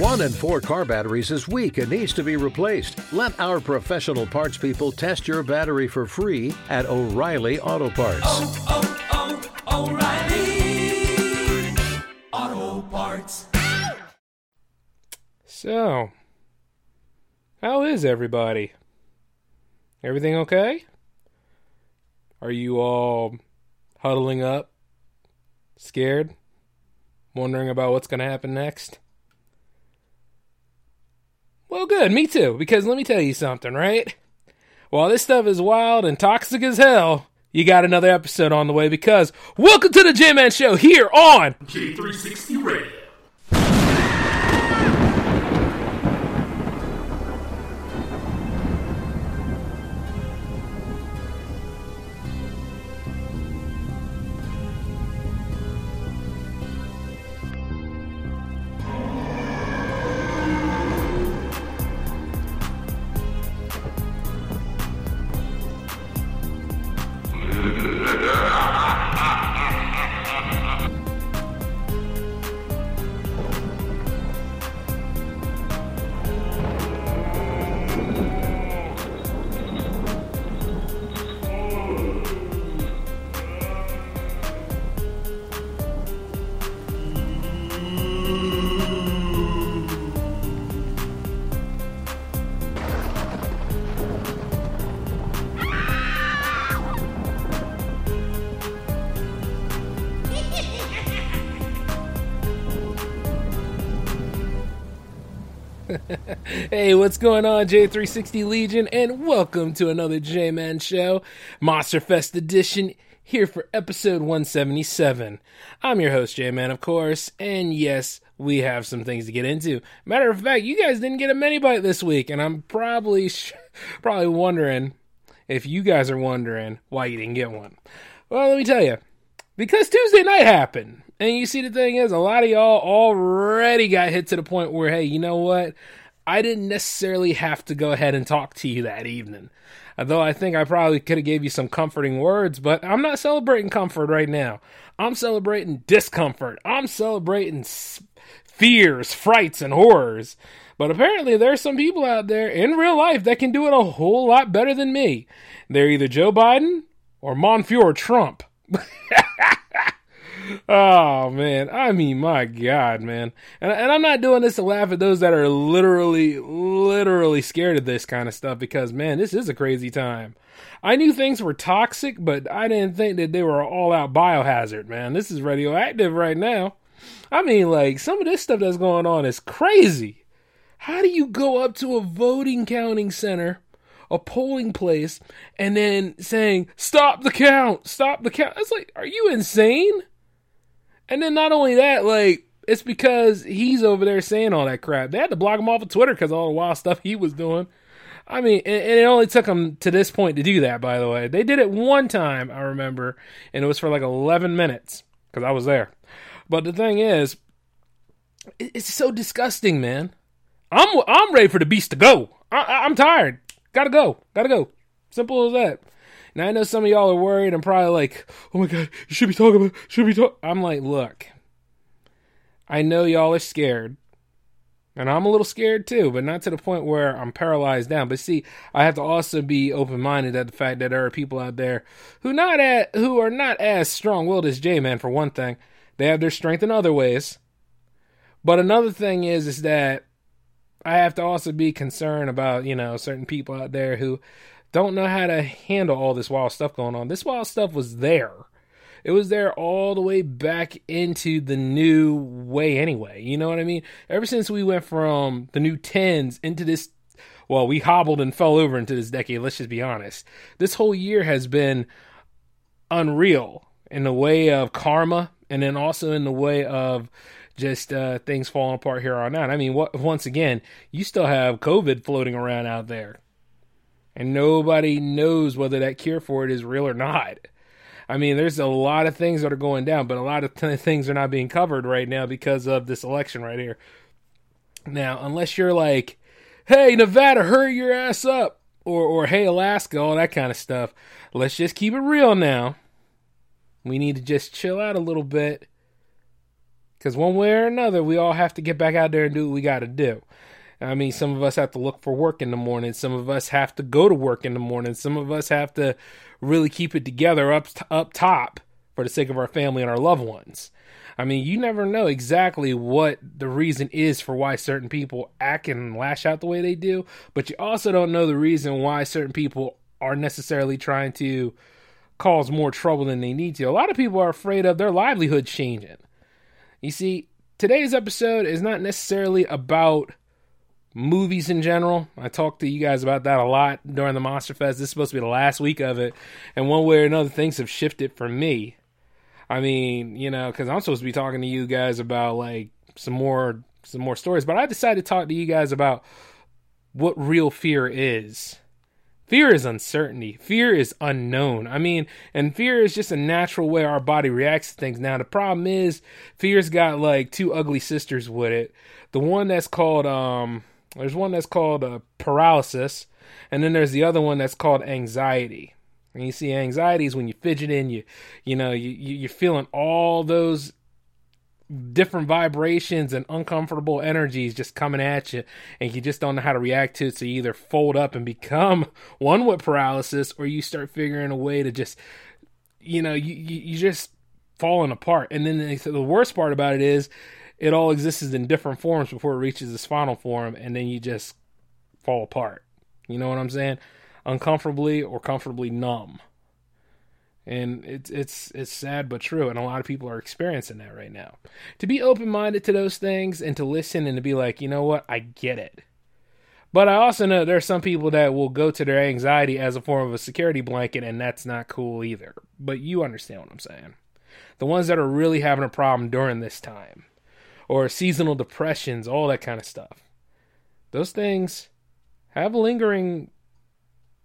1 in 4 car batteries is weak and needs to be replaced. Let our professional parts people test your battery for free at O'Reilly Auto Parts. O'Reilly Auto Parts. So, how is everybody? Everything okay? Are you all huddling up? Scared? Wondering about what's going to happen next? Well, good, me too, because let me tell you something, right? While this stuff is wild and toxic as hell, you got another episode on the way, because welcome to the J-Man Show here on J360 Radio. Hey, what's going on, J360 Legion, and welcome to another J-Man Show, Monster Fest Edition, here for episode 177. I'm your host, J-Man, of course, and yes, we have some things to get into. Matter of fact, you guys didn't get a mini bite this week, and I'm probably wondering if you guys are wondering why you didn't get one. Well, let me tell you, because Tuesday night happened. And you see, the thing is, a lot of y'all already got hit to the point where, hey, you know what? I didn't necessarily have to go ahead and talk to you that evening. Although I think I probably could have gave you some comforting words, but I'm not celebrating comfort right now. I'm celebrating discomfort. I'm celebrating fears, frights, and horrors. But apparently there's some people out there in real life that can do it a whole lot better than me. They're either Joe Biden or Monfjord Trump. Oh, man. I mean, my God, man. And I'm not doing this to laugh at those that are literally scared of this kind of stuff, because, man, this is a crazy time. I knew things were toxic, but I didn't think that they were all-out biohazard, man. This is radioactive right now. I mean, like, some of this stuff that's going on is crazy. How do you go up to a voting counting center, a polling place, and then saying, stop the count, stop the count? It's like, are you insane? And then not only that, like, it's because he's over there saying all that crap. They had to block him off of Twitter because of all the wild stuff he was doing. I mean, and it only took him to this point to do that, by the way. They did it one time, I remember, and it was for like 11 minutes because I was there. But the thing is, it's so disgusting, man. I'm ready for the beast to go. I'm tired. Gotta go. Simple as that. Now, I know some of y'all are worried and probably like, oh my God, you should be talking about, I'm like, look, I know y'all are scared, and I'm a little scared too, but not to the point where I'm paralyzed down. But see, I have to also be open-minded at the fact that there are people out there who are not as strong-willed as J-Man, for one thing. They have their strength in other ways. But another thing is that I have to also be concerned about, you know, certain people out there who don't know how to handle all this wild stuff going on. This wild stuff was there. It was there all the way back into the new way anyway. You know what I mean? Ever since we went from the new 10s into this, well, we hobbled and fell over into this decade, let's just be honest. This whole year has been unreal in the way of karma, and then also in the way of just things falling apart here on out. I mean, once again, you still have COVID floating around out there. And nobody knows whether that cure for it is real or not. I mean, there's a lot of things that are going down, but a lot of things are not being covered right now because of this election right here. Now, unless you're like, hey, Nevada, hurry your ass up. Or hey, Alaska, all that kind of stuff. Let's just keep it real now. We need to just chill out a little bit. Because one way or another, we all have to get back out there and do what we got to do. I mean, some of us have to look for work in the morning. Some of us have to go to work in the morning. Some of us have to really keep it together up top for the sake of our family and our loved ones. I mean, you never know exactly what the reason is for why certain people act and lash out the way they do. But you also don't know the reason why certain people are necessarily trying to cause more trouble than they need to. A lot of people are afraid of their livelihood changing. You see, today's episode is not necessarily about movies in general. I talked to you guys about that a lot during the Monster Fest. This is supposed to be the last week of it, and one way or another, things have shifted for me. I mean, you know, because I'm supposed to be talking to you guys about like some more stories, but I decided to talk to you guys about what real fear is. Fear is uncertainty. Fear is unknown. I mean, and fear is just a natural way our body reacts to things. Now, the problem is fear's got like two ugly sisters with it. The one that's called there's one that's called paralysis, and then there's the other one that's called anxiety. And you see, anxiety is when you fidget in, you're feeling all those different vibrations and uncomfortable energies just coming at you, and you just don't know how to react to it. So you either fold up and become one with paralysis, or you start figuring a way to just, you just falling apart. And then the worst part about it is, it all exists in different forms before it reaches its final form, and then you just fall apart. You know what I'm saying? Uncomfortably or comfortably numb. And it's sad but true, and a lot of people are experiencing that right now. To be open-minded to those things and to listen and to be like, you know what, I get it. But I also know there are some people that will go to their anxiety as a form of a security blanket, and that's not cool either. But you understand what I'm saying. The ones that are really having a problem during this time, or seasonal depressions, all that kind of stuff. Those things have lingering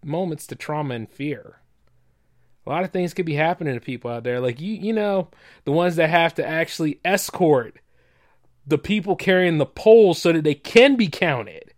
moments to trauma and fear. A lot of things could be happening to people out there. Like, you know, the ones that have to actually escort the people carrying the poles so that they can be counted.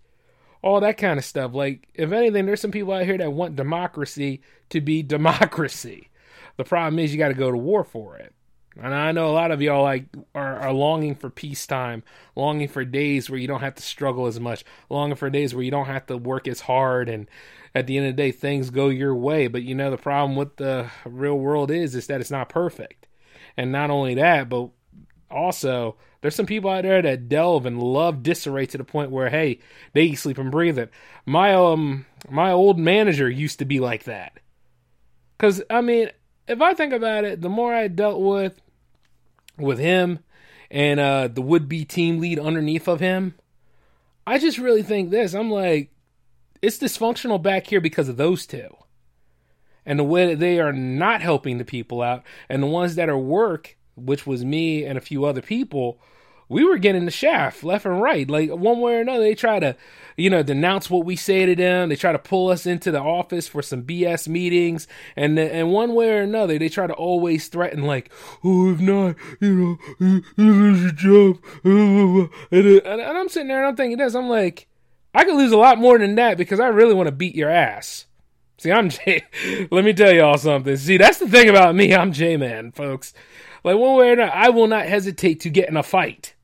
All that kind of stuff. Like, if anything, there's some people out here that want democracy to be democracy. The problem is you got to go to war for it. And I know a lot of y'all like are longing for peacetime, longing for days where you don't have to struggle as much, longing for days where you don't have to work as hard, and at the end of the day, things go your way. But you know, the problem with the real world is that it's not perfect. And not only that, but also there's some people out there that delve and love disarray to the point where, hey, they eat, sleep, and breathe it. My old manager used to be like that. Because, I mean, if I think about it, the more I dealt with him and the would-be team lead underneath of him, I just really think this. I'm like, it's dysfunctional back here because of those two. And the way that they are not helping the people out, and the ones that are work, which was me and a few other people, we were getting the shaft left and right. Like, one way or another, they try to, denounce what we say to them. They try to pull us into the office for some BS meetings. And one way or another, they try to always threaten, like, oh, if not, lose your job. And I'm sitting there and I'm thinking this. I'm like, I could lose a lot more than that because I really want to beat your ass. See, I'm J. Let me tell y'all something. See, that's the thing about me. I'm J-Man, folks. Like, one way or another, I will not hesitate to get in a fight.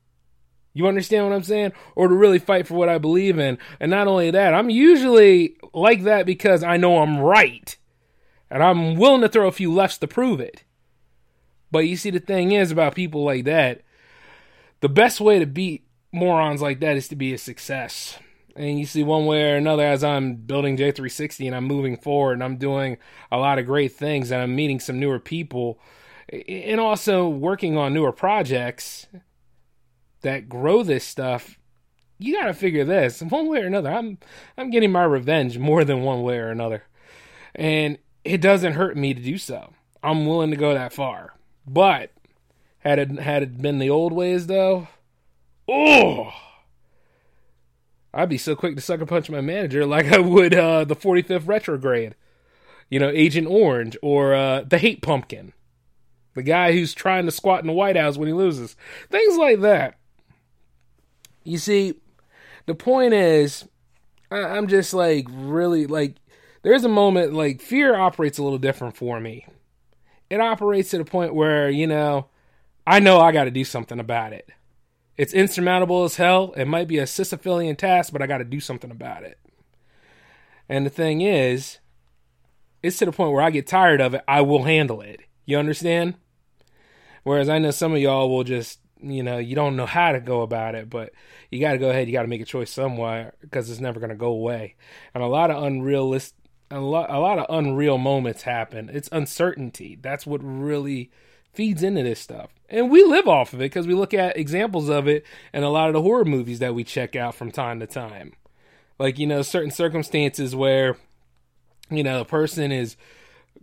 You understand what I'm saying? Or to really fight for what I believe in. And not only that, I'm usually like that because I know I'm right. And I'm willing to throw a few lefts to prove it. But you see, the thing is about people like that, the best way to beat morons like that is to be a success. And you see, one way or another, as I'm building J360 and I'm moving forward and I'm doing a lot of great things and I'm meeting some newer people and also working on newer projects that grow this stuff, you got to figure this. One way or another, I'm getting my revenge more than one way or another. And it doesn't hurt me to do so. I'm willing to go that far. But had it been the old ways, though, oh, I'd be so quick to sucker punch my manager like I would the 45th retrograde. Agent Orange or the hate pumpkin. The guy who's trying to squat in the White House when he loses. Things like that. You see, the point is, I'm just like, really, like, there's a moment, like, fear operates a little different for me. It operates to the point where, I know I got to do something about it. It's insurmountable as hell. It might be a Sisyphean task, but I got to do something about it. And the thing is, it's to the point where I get tired of it. I will handle it. You understand? Whereas I know some of y'all will just, you know, you don't know how to go about it, but you got to go ahead. You got to make a choice somewhere because it's never going to go away. And a lot of unreal moments happen. It's uncertainty. That's what really feeds into this stuff. And we live off of it because we look at examples of it and a lot of the horror movies that we check out from time to time. Like, you know, certain circumstances where, you know, a person is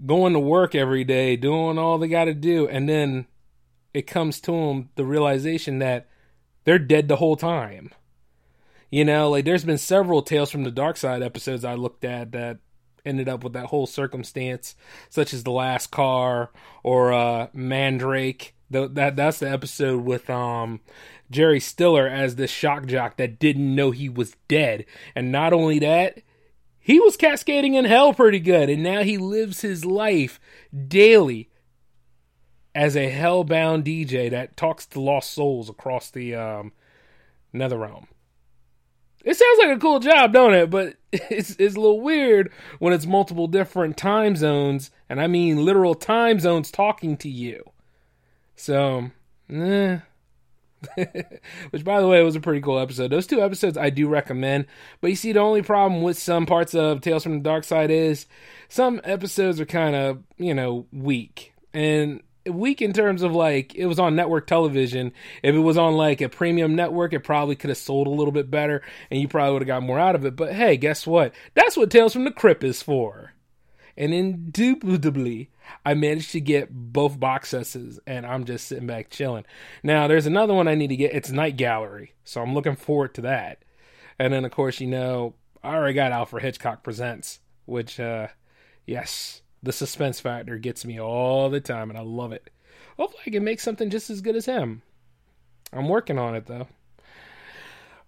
going to work every day, doing all they got to do, and then it comes to them, the realization that they're dead the whole time. You know, like there's been several Tales from the Dark Side episodes I looked at that ended up with that whole circumstance, such as The Last Car or Mandrake. That's the episode with Jerry Stiller as this shock jock that didn't know he was dead. And not only that, he was cascading in hell pretty good. And now he lives his life daily as a hellbound DJ that talks to lost souls across the nether realm. It sounds like a cool job, don't it? But it's a little weird when it's multiple different time zones, and I mean literal time zones talking to you. So, which, by the way, was a pretty cool episode. Those two episodes I do recommend. But you see, the only problem with some parts of Tales from the Dark Side is some episodes are kind of, you know, weak. And weak in terms of, like, it was on network television. If it was on, like, a premium network, it probably could have sold a little bit better and you probably would have got more out of it. But hey, guess what? That's what Tales from the Crypt is for. And indubitably, I managed to get both box sets and I'm just sitting back chilling. Now, there's another one I need to get. It's Night Gallery. So I'm looking forward to that. And then, of course, you know, I already got Alfred Hitchcock Presents, which, yes, the suspense factor gets me all the time, and I love it. Hopefully I can make something just as good as him. I'm working on it, though.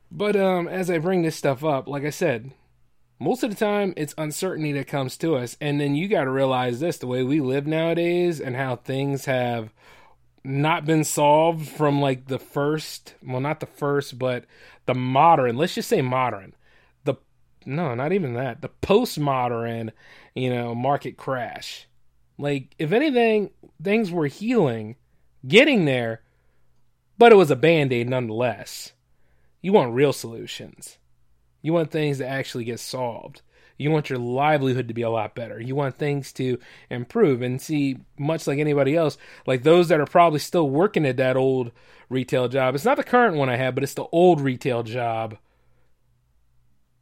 But as I bring this stuff up, like I said, most of the time it's uncertainty that comes to us. And then you got to realize this, the way we live nowadays and how things have not been solved from like the first, well, not the first, but the modern, let's just say modern. No, not even that. The postmodern, you know, market crash. Like, if anything, things were healing, getting there, but it was a band-aid nonetheless. You want real solutions. You want things to actually get solved. You want your livelihood to be a lot better. You want things to improve. And see, much like anybody else, like those that are probably still working at that old retail job. It's not the current one I have, but it's the old retail job.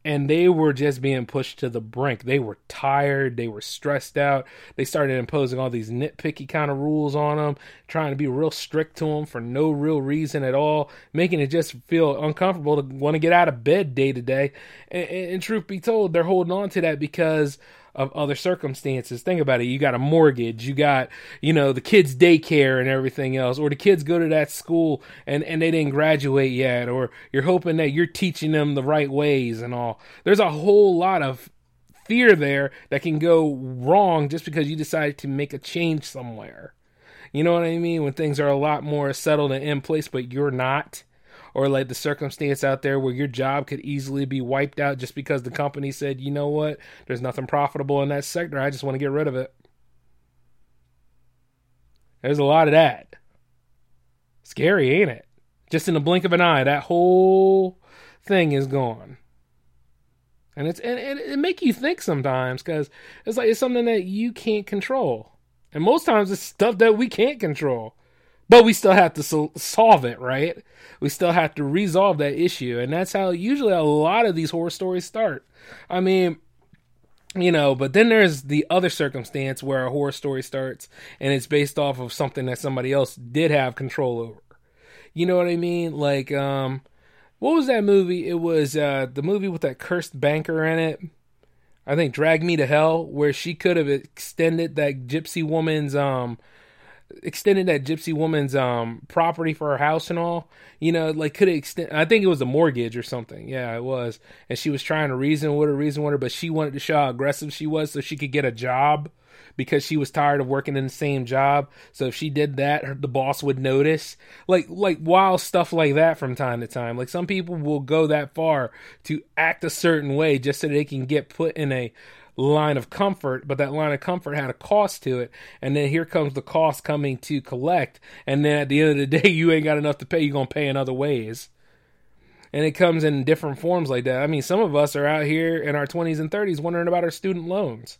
And they were just being pushed to the brink. They were tired. They were stressed out. They started imposing all these nitpicky kind of rules on them, trying to be real strict to them for no real reason at all, making it just feel uncomfortable to want to get out of bed day to day. And truth be told, they're holding on to that because of other circumstances. Think about it. You got a mortgage, you got, you know, the kids' daycare and everything else, or the kids go to that school and they didn't graduate yet, or you're hoping that you're teaching them the right ways and all. There's a whole lot of fear there that can go wrong just because you decided to make a change somewhere. You know what I mean? When things are a lot more settled and in place, but you're not. Or like the circumstance out there where your job could easily be wiped out just because the company said, you know what, there's nothing profitable in that sector. I just want to get rid of it. There's a lot of that. Scary, ain't it? Just in the blink of an eye, that whole thing is gone. And it make you think sometimes because it's like it's something that you can't control. And most times it's stuff that we can't control. But we still have to solve it, right? We still have to resolve that issue. And that's how usually a lot of these horror stories start. I mean, you know, but then there's the other circumstance where a horror story starts and it's based off of something that somebody else did have control over. You know what I mean? Like, what was that movie? It was the movie with that cursed banker in it. I think Drag Me to Hell, where she could have extended that gypsy woman's property for her house and all, you know, like could extend, I think it was a mortgage or something. Yeah, it was. And she was trying to reason with her, but she wanted to show how aggressive she was so she could get a job because she was tired of working in the same job. So if she did that, the boss would notice. Like wild stuff like that from time to time. Like, some people will go that far to act a certain way just so they can get put in a line of comfort, but that line of comfort had a cost to it, and then here comes the cost coming to collect, and then at the end of the day, you ain't got enough to pay, you're going to pay in other ways. And it comes in different forms like that. I mean, some of us are out here in our 20s and 30s wondering about our student loans.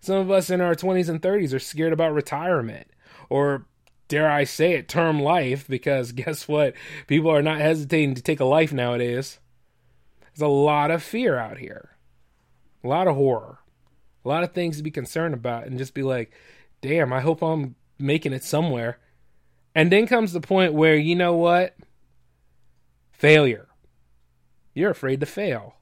Some of us in our 20s and 30s are scared about retirement, or dare I say it, term life, because guess what? People are not hesitating to take a life nowadays. There's a lot of fear out here. A lot of horror. A lot of things to be concerned about and just be like, damn, I hope I'm making it somewhere. And then comes the point where, you know what? Failure. You're afraid to fail.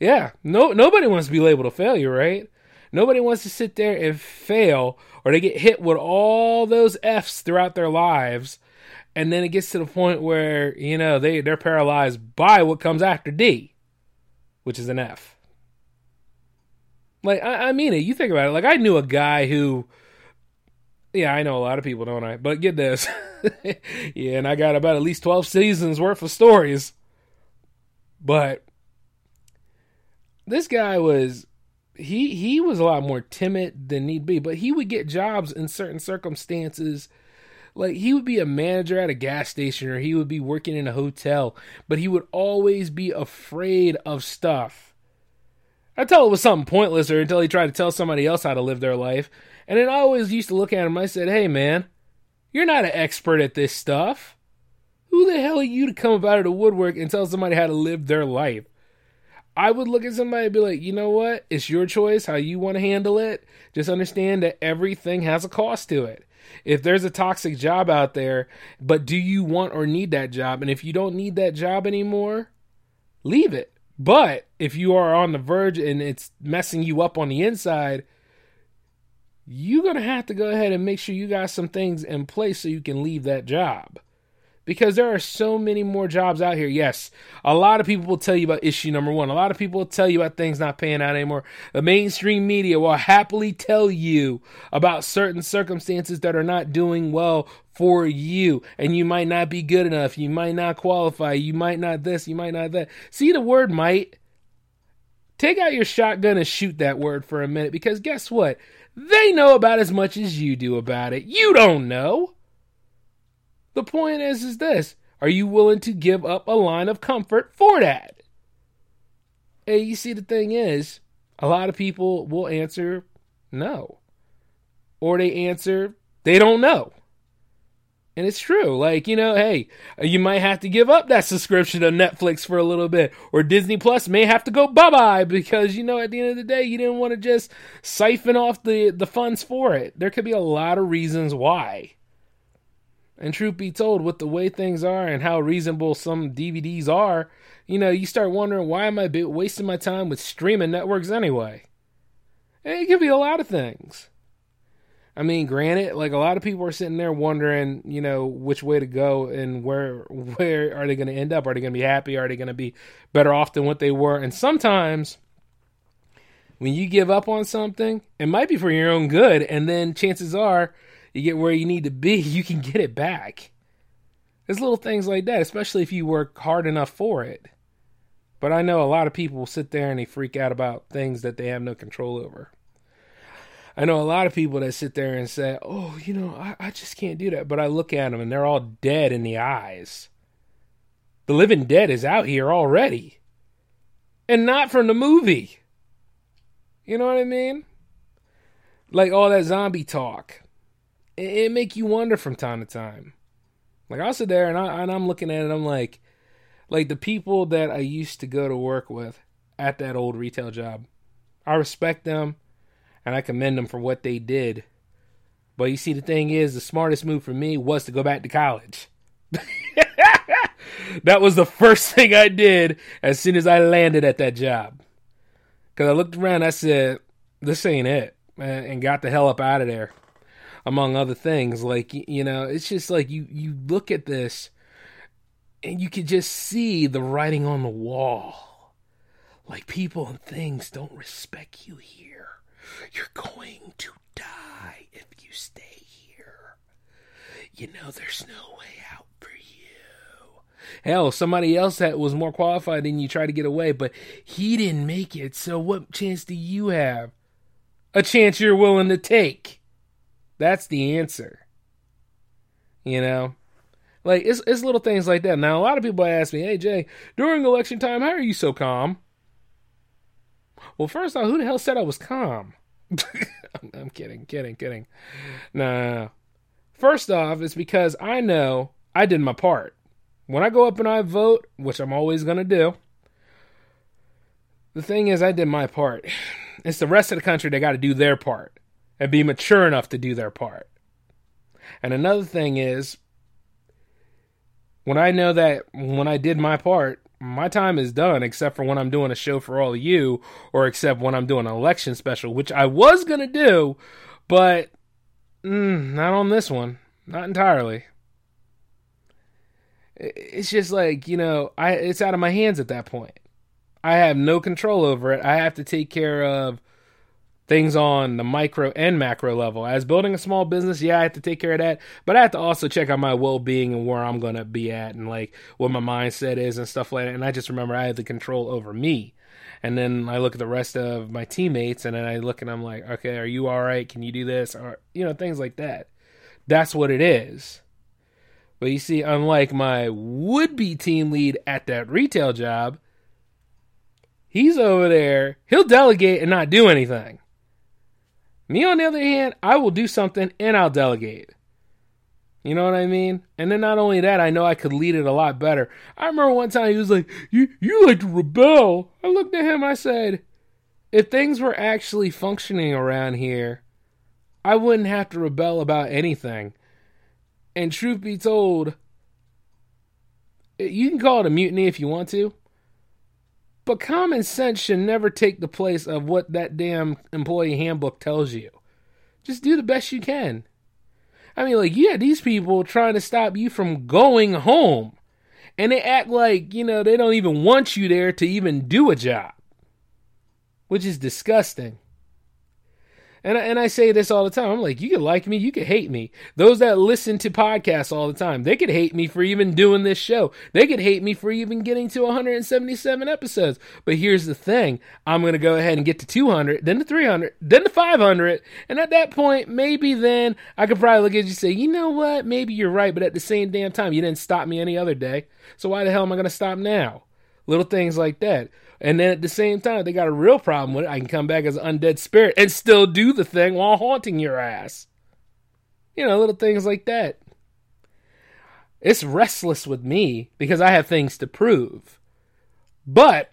Yeah, nobody wants to be labeled a failure, right? Nobody wants to sit there and fail, or they get hit with all those F's throughout their lives, and then it gets to the point where, you know, they're paralyzed by what comes after D, which is an F. Like, I mean it, you think about it. Like, I knew a guy who... Yeah, I know a lot of people, don't I? But get this. Yeah, and I got about at least 12 seasons worth of stories. But this guy was, he was a lot more timid than need be, but he would get jobs in certain circumstances. Like, he would be a manager at a gas station, or he would be working in a hotel, but he would always be afraid of stuff. Until it was something pointless, or until he tried to tell somebody else how to live their life. And then I always used to look at him, I said, hey man, you're not an expert at this stuff. Who the hell are you to come up out of the woodwork and tell somebody how to live their life? I would look at somebody and be like, you know what? It's your choice how you want to handle it. Just understand that everything has a cost to it. If there's a toxic job out there, but do you want or need that job? And if you don't need that job anymore, leave it. But if you are on the verge and it's messing you up on the inside, you're going to have to go ahead and make sure you got some things in place so you can leave that job. Because there are so many more jobs out here. Yes, a lot of people will tell you about issue number one. A lot of people will tell you about things not paying out anymore. The mainstream media will happily tell you about certain circumstances that are not doing well for you. And you might not be good enough. You might not qualify. You might not this. You might not that. See the word might? Take out your shotgun and shoot that word for a minute. Because guess what? They know about as much as you do about it. You don't know. The point is this. Are you willing to give up a line of comfort for that? And you see, the thing is, a lot of people will answer no. Or they answer, they don't know. And it's true. Like, you know, hey, you might have to give up that subscription to Netflix for a little bit. Or Disney Plus may have to go bye-bye because, you know, at the end of the day, you didn't want to just siphon off the funds for it. There could be a lot of reasons why. And truth be told, with the way things are and how reasonable some DVDs are, you know, you start wondering, why am I wasting my time with streaming networks anyway? And it could be a lot of things. I mean, granted, like, a lot of people are sitting there wondering, you know, which way to go and where are they going to end up? Are they going to be happy? Are they going to be better off than what they were? And sometimes when you give up on something, it might be for your own good. And then chances are, you get where you need to be, you can get it back. There's little things like that, especially if you work hard enough for it. But I know a lot of people will sit there and they freak out about things that they have no control over. I know a lot of people that sit there and say, oh, you know, I just can't do that. But I look at them and they're all dead in the eyes. The living dead is out here already. And not from the movie. You know what I mean? Like, all that zombie talk. It make you wonder from time to time. Like, I'll sit there and I'm looking at it. I'm like the people that I used to go to work with at that old retail job, I respect them and I commend them for what they did. But you see, the thing is, the smartest move for me was to go back to college. That was the first thing I did as soon as I landed at that job. Cause I looked around, I said, this ain't it, and got the hell up out of there. Among other things, like, you know, it's just like you look at this and you can just see the writing on the wall. Like, people and things don't respect you here. You're going to die if you stay here. You know, there's no way out for you. Hell, somebody else that was more qualified than you tried to get away, but he didn't make it, so what chance do you have? A chance you're willing to take. That's the answer. You know? Like, it's little things like that. Now, a lot of people ask me, hey, Jay, during election time, how are you so calm? Well, first off, who the hell said I was calm? I'm kidding. No. First off, it's because I know I did my part. When I go up and I vote, which I'm always going to do, the thing is I did my part. It's the rest of the country that got to do their part and be mature enough to do their part. And another thing is, when I know that when I did my part, my time is done, except for when I'm doing a show for all of you, or except when I'm doing an election special, which I was going to do, but not on this one. Not entirely. It's just like, you know, it's out of my hands at that point. I have no control over it. I have to take care of things on the micro and macro level. As building a small business, yeah, I have to take care of that, but I have to also check on my well-being and where I'm going to be at and like what my mindset is and stuff like that. And I just remember I had the control over me. And then I look at the rest of my teammates and then I look and I'm like, okay, are you all right? Can you do this? Or, you know, things like that. That's what it is. But you see, unlike my would-be team lead at that retail job, he's over there. He'll delegate and not do anything. Me, on the other hand, I will do something and I'll delegate. You know what I mean? And then not only that, I know I could lead it a lot better. I remember one time he was like, you like to rebel. I looked at him, I said, if things were actually functioning around here, I wouldn't have to rebel about anything. And truth be told, you can call it a mutiny if you want to, but common sense should never take the place of what that damn employee handbook tells you. Just do the best you can. I mean, like, yeah, these people trying to stop you from going home. And they act like, you know, they don't even want you there to even do a job. Which is disgusting. And I say this all the time. I'm like, you can like me, you can hate me. Those that listen to podcasts all the time, they could hate me for even doing this show. They could hate me for even getting to 177 episodes. But here's the thing. I'm going to go ahead and get to 200, then to 300, then to 500. And at that point, maybe then I could probably look at you and say, you know what? Maybe you're right. But at the same damn time, you didn't stop me any other day. So why the hell am I going to stop now? Little things like that. And then at the same time, if they got a real problem with it, I can come back as an undead spirit and still do the thing while haunting your ass. You know, little things like that. It's restless with me because I have things to prove. But,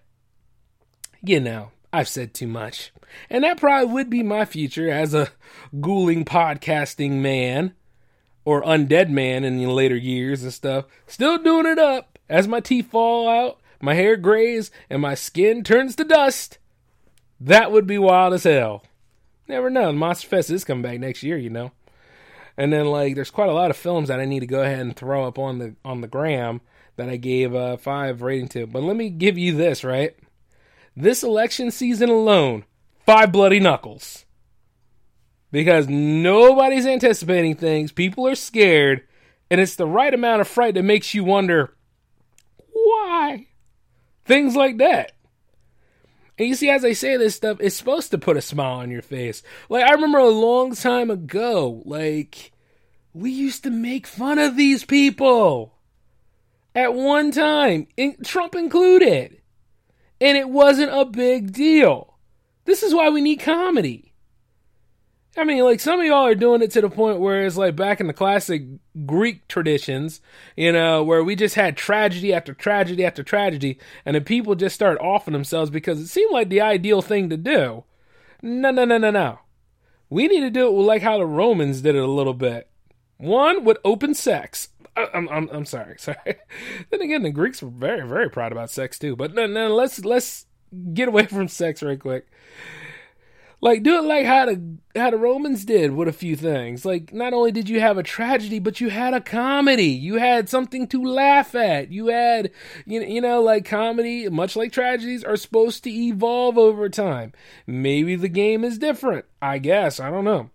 you know, I've said too much. And that probably would be my future as a ghouling podcasting man or undead man in the later years and stuff. Still doing it up as my teeth fall out. My hair grays, and my skin turns to dust. That would be wild as hell. Never know. Monster Fest is coming back next year, you know. And then, like, there's quite a lot of films that I need to go ahead and throw up on the gram that I gave a 5 rating to. But let me give you this, right? This election season alone, 5 bloody knuckles. Because nobody's anticipating things. People are scared. And it's the right amount of fright that makes you wonder, why? Things like that. And you see, as I say this stuff, it's supposed to put a smile on your face. Like, I remember a long time ago, like, we used to make fun of these people. At one time, Trump included. And it wasn't a big deal. This is why we need comedy. I mean, like, some of y'all are doing it to the point where it's like back in the classic Greek traditions, you know, where we just had tragedy after tragedy after tragedy, and the people just start offing themselves because it seemed like the ideal thing to do. No. We need to do it like how the Romans did it a little bit. One, with open sex. I'm sorry. Then again, the Greeks were very, very proud about sex too, but no, let's get away from sex right quick. Like, do it like how the Romans did with a few things. Like, not only did you have a tragedy, but you had a comedy. You had something to laugh at. You had, like comedy, much like tragedies, are supposed to evolve over time. Maybe the game is different, I guess. I don't know.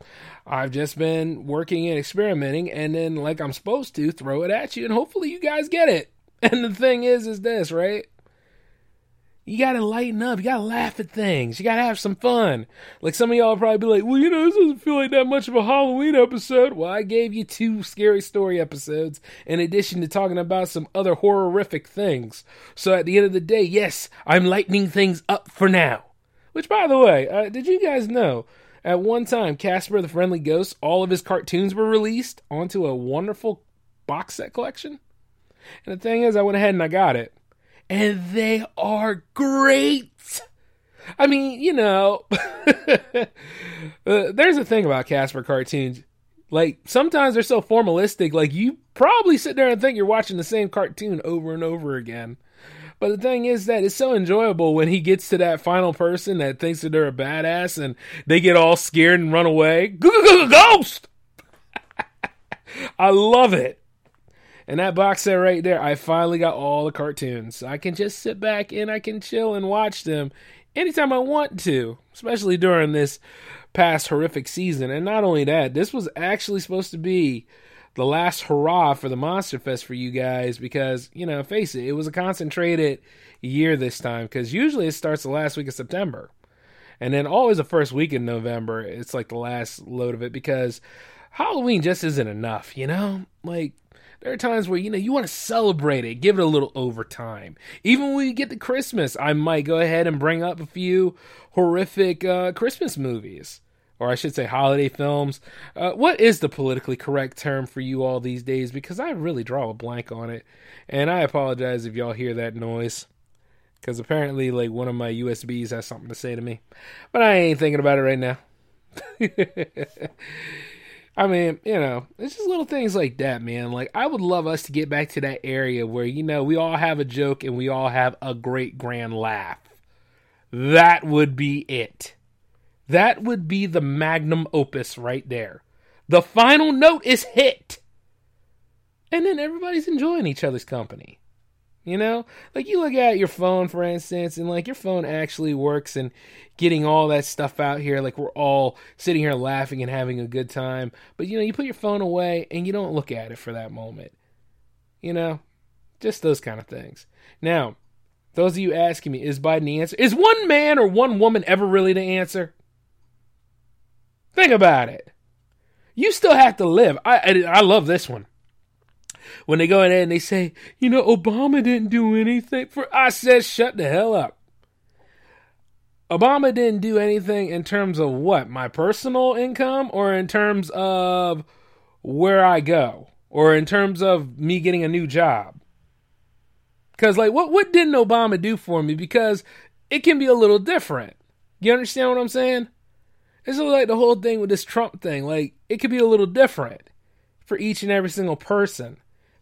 I've just been working and experimenting, and then, like I'm supposed to, throw it at you, and hopefully you guys get it. And the thing is this, right? You gotta lighten up. You gotta laugh at things. You gotta have some fun. Like, some of y'all will probably be like, well, this doesn't feel like that much of a Halloween episode. Well, I gave you 2 scary story episodes in addition to talking about some other horrific things. So at the end of the day, yes, I'm lightening things up for now. Which, by the way, did you guys know, at one time, Casper the Friendly Ghost, all of his cartoons were released onto a wonderful box set collection? And the thing is, I went ahead and I got it. And they are great. I mean, there's a thing about Casper cartoons. Like, sometimes they're so formalistic, like, you probably sit there and think you're watching the same cartoon over and over again. But the thing is that it's so enjoyable when he gets to that final person that thinks that they're a badass and they get all scared and run away. Ghost! I love it. And that box set right there, I finally got all the cartoons. I can just sit back and I can chill and watch them anytime I want to, especially during this past horrific season. And not only that, this was actually supposed to be the last hurrah for the Monster Fest for you guys because, face it, it was a concentrated year this time because usually it starts the last week of September. And then always the first week in November, it's like the last load of it because Halloween just isn't enough, Like, there are times where, you want to celebrate it, give it a little overtime. Even when we get to Christmas, I might go ahead and bring up a few horrific Christmas movies. Or I should say holiday films. What is the politically correct term for you all these days? Because I really draw a blank on it. And I apologize if y'all hear that noise. Because apparently, like, one of my USBs has something to say to me. But I ain't thinking about it right now. I mean, it's just little things like that, man. Like, I would love us to get back to that area where, we all have a joke and we all have a great grand laugh. That would be it. That would be the magnum opus right there. The final note is hit. And then everybody's enjoying each other's company. Like, you look at your phone, for instance, and like your phone actually works and getting all that stuff out here. Like, we're all sitting here laughing and having a good time, but you put your phone away and you don't look at it for that moment, just those kind of things. Now, those of you asking me, is Biden the answer? Is one man or one woman ever really the answer? Think about it. You still have to live. I love this one. When they go in there and they say, Obama didn't do anything for, I said, shut the hell up. Obama didn't do anything in terms of what? My personal income or in terms of where I go or in terms of me getting a new job? Because like, what didn't Obama do for me? Because it can be a little different. You understand what I'm saying? It's like the whole thing with this Trump thing. Like, it could be a little different for each and every single person,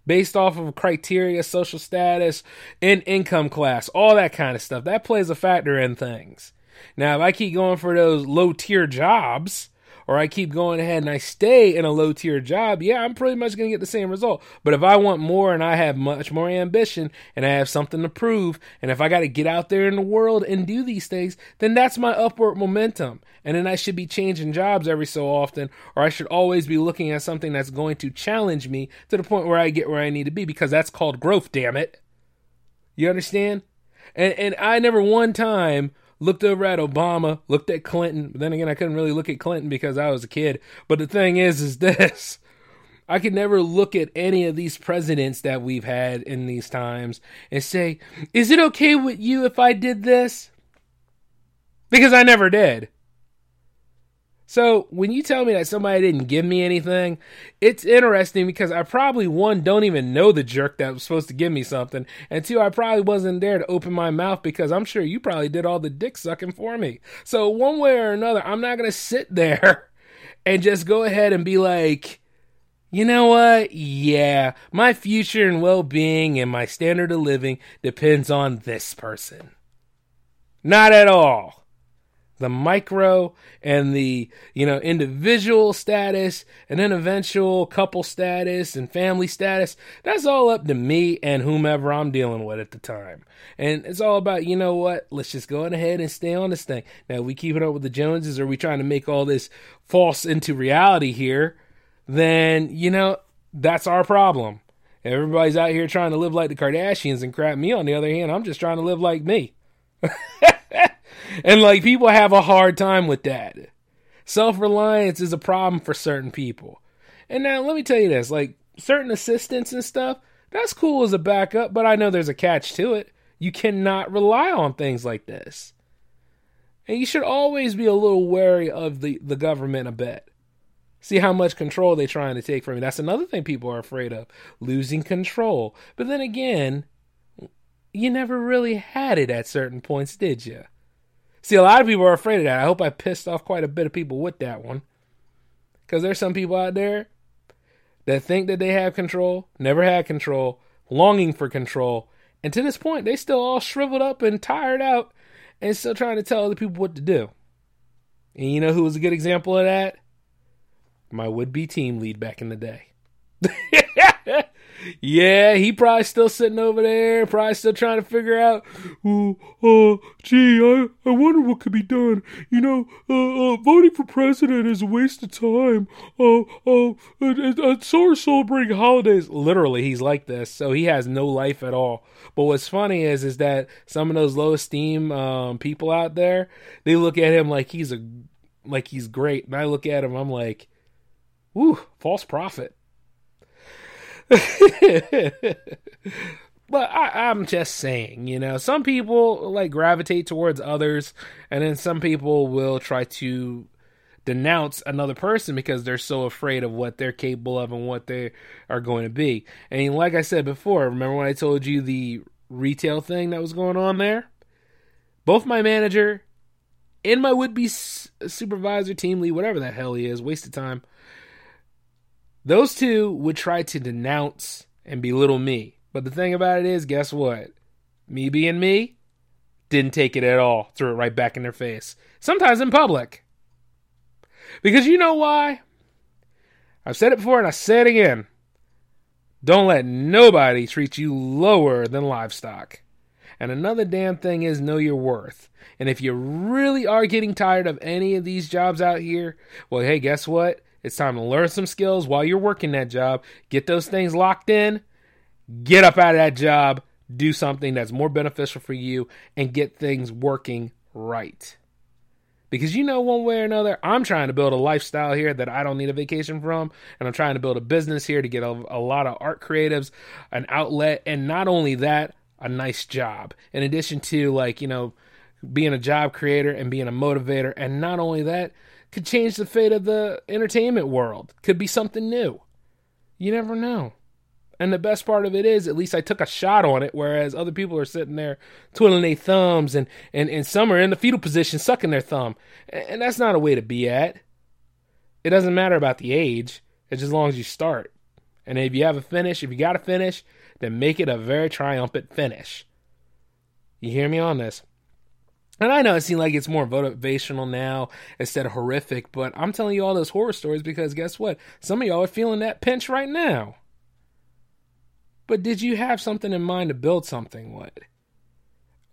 based off of criteria, social status, and income class, all that kind of stuff. That plays a factor in things. Now, if I keep going for those low-tier jobs, or I keep going ahead and I stay in a low-tier job, yeah, I'm pretty much going to get the same result. But if I want more and I have much more ambition and I have something to prove, and if I got to get out there in the world and do these things, then that's my upward momentum. And then I should be changing jobs every so often, or I should always be looking at something that's going to challenge me to the point where I get where I need to be, because that's called growth, damn it. You understand? And I never one time looked over at Obama, looked at Clinton. But then again, I couldn't really look at Clinton because I was a kid. But the thing is this. I could never look at any of these presidents that we've had in these times and say, is it okay with you if I did this? Because I never did. So when you tell me that somebody didn't give me anything, it's interesting because I probably, one, don't even know the jerk that was supposed to give me something. And two, I probably wasn't there to open my mouth because I'm sure you probably did all the dick sucking for me. So one way or another, I'm not going to sit there and just go ahead and be like, you know what? Yeah, my future and well-being and my standard of living depends on this person. Not at all. the micro and the, you know, individual status and then eventual couple status and family status. That's all up to me and whomever I'm dealing with at the time. And it's all about, you know what, let's just go ahead and stay on this thing. Now, we keep it up with the Joneses, or are we trying to make all this false into reality here? Then, you know, that's our problem. Everybody's out here trying to live like the Kardashians and crap. Me, on the other hand, I'm just trying to live like me. And like, people have a hard time with that. Self-reliance is a problem for certain people. And now let me tell you this, like certain assistants and stuff, that's cool as a backup, but I know there's a catch to it. You cannot rely on things like this. And you should always be a little wary of the government a bit. See how much control they're trying to take from you. That's another thing people are afraid of, losing control. But then again, you never really had it at certain points, did you? See, a lot of people are afraid of that. I hope I pissed off quite a bit of people with that one. Because there's some people out there that think that they have control, never had control, longing for control. And to this point, they still all shriveled up and tired out and still trying to tell other people what to do. And you know who was a good example of that? My would-be team lead back in the day. Yeah, he probably still sitting over there, probably still trying to figure out, I wonder what could be done. You know, voting for president is a waste of time. It's our celebrating holidays. Literally, he's like this, so he has no life at all. But what's funny is that some of those low-esteem people out there, they look at him like he's great. And I look at him, I'm like, woo, false prophet. But I'm just saying, you know, some people like gravitate towards others, and then some people will try to denounce another person because they're so afraid of what they're capable of and what they are going to be. And like I said before, remember when I told you the retail thing that was going on there? Both my manager and my would-be supervisor, team lead, whatever the hell he is, waste of time. Those two would try to denounce and belittle me. But the thing about it is, guess what? Me being me, didn't take it at all. Threw it right back in their face. Sometimes in public. Because you know why? I've said it before and I say it again. Don't let nobody treat you lower than livestock. And another damn thing is, know your worth. And if you really are getting tired of any of these jobs out here, well, hey, guess what? It's time to learn some skills while you're working that job. Get those things locked in. Get up out of that job. Do something that's more beneficial for you and get things working right. Because you know, one way or another, I'm trying to build a lifestyle here that I don't need a vacation from. And I'm trying to build a business here to get a lot of art creatives, an outlet. And not only that, a nice job. In addition to, like, you know, being a job creator and being a motivator. And not only that, could change the fate of the entertainment world. Could be something new. You never know. And the best part of it is, at least I took a shot on it, whereas other people are sitting there twiddling their thumbs, and some are in the fetal position sucking their thumb. And that's not a way to be at. It doesn't matter about the age. It's as long as you start. And if you have a finish, if you got a finish, then make it a very triumphant finish. You hear me on this? And I know it seems like it's more motivational now instead of horrific, but I'm telling you all those horror stories because guess what? Some of y'all are feeling that pinch right now. But did you have something in mind to build something with?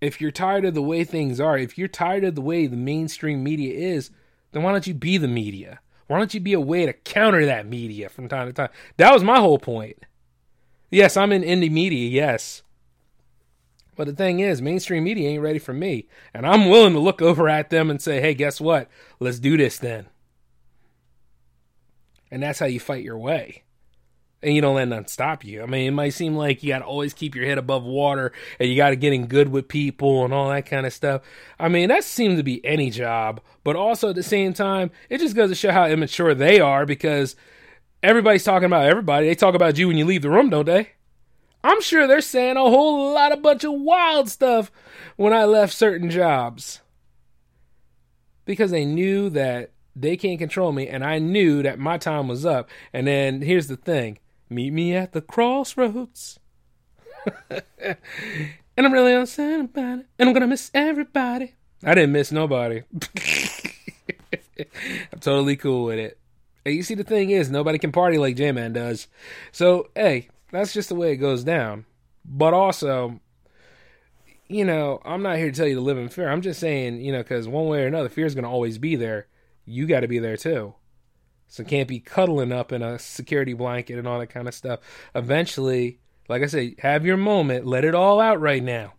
If you're tired of the way things are, if you're tired of the way the mainstream media is, then why don't you be the media? Why don't you be a way to counter that media from time to time? That was my whole point. Yes, I'm in indie media, yes. But the thing is, mainstream media ain't ready for me. And I'm willing to look over at them and say, hey, guess what? Let's do this then. And that's how you fight your way. And you don't let none stop you. I mean, it might seem like you got to always keep your head above water and you got to get in good with people and all that kind of stuff. I mean, that seems to be any job. But also at the same time, it just goes to show how immature they are because everybody's talking about everybody. They talk about you when you leave the room, don't they? I'm sure they're saying a whole lot of bunch of wild stuff when I left certain jobs. Because they knew that they can't control me, and I knew that my time was up. And then here's the thing. Meet me at the crossroads. And I'm really uncertain about it. And I'm going to miss everybody. I didn't miss nobody. I'm totally cool with it. And you see, the thing is, nobody can party like J-Man does. So, hey, that's just the way it goes down. But also, you know, I'm not here to tell you to live in fear. I'm just saying, you know, because one way or another, fear is going to always be there. You got to be there, too. So can't be cuddling up in a security blanket and all that kind of stuff. Eventually, like I said, have your moment. Let it all out right now.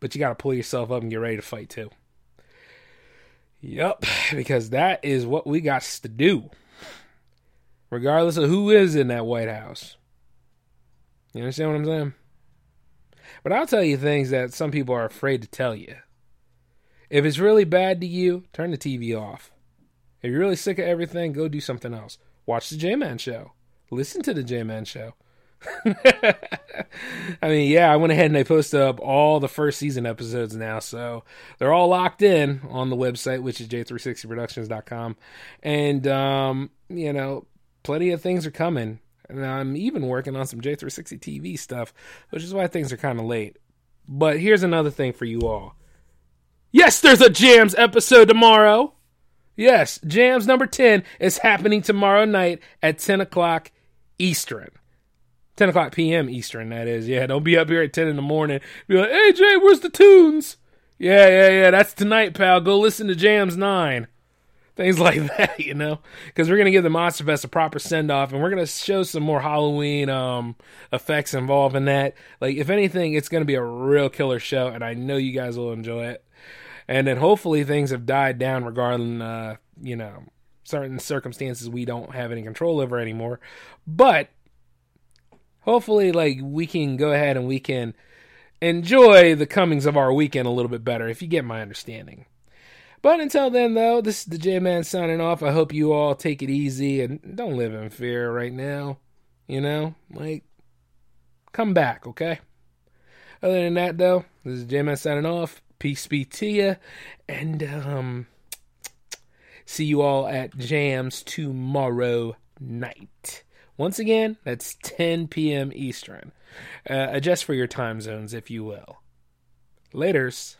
But you got to pull yourself up and get ready to fight, too. Yep, because that is what we got to do. Regardless of who is in that White House. You understand what I'm saying? But I'll tell you things that some people are afraid to tell you. If it's really bad to you, turn the TV off. If you're really sick of everything, go do something else. Watch the J-Man Show. Listen to the J-Man Show. I mean, yeah, I went ahead and I posted up all the first season episodes now, so they're all locked in on the website, which is j360productions.com. And, you know, plenty of things are coming. And I'm even working on some J360 TV stuff, which is why things are kind of late. But here's another thing for you all. Yes, there's a Jams episode tomorrow. Yes, Jams number 10 is happening tomorrow night at 10 o'clock Eastern. 10 o'clock p.m. Eastern, that is. Yeah, don't be up here at 10 in the morning. Be like, hey, Jay, where's the tunes? Yeah, that's tonight, pal. Go listen to Jams 9. Things like that, you know? Because we're going to give the Monster Fest a proper send-off, and we're going to show some more Halloween effects involved in that. Like, if anything, it's going to be a real killer show, and I know you guys will enjoy it. And then hopefully things have died down regarding, you know, certain circumstances we don't have any control over anymore. But hopefully, like, we can go ahead and we can enjoy the comings of our weekend a little bit better, if you get my understanding. But until then, though, this is the J-Man signing off. I hope you all take it easy and don't live in fear right now. You know, like, come back, okay? Other than that, though, this is J-Man signing off. Peace be to you, and see you all at Jams tomorrow night. Once again, that's 10 p.m. Eastern. Adjust for your time zones, if you will. Laters.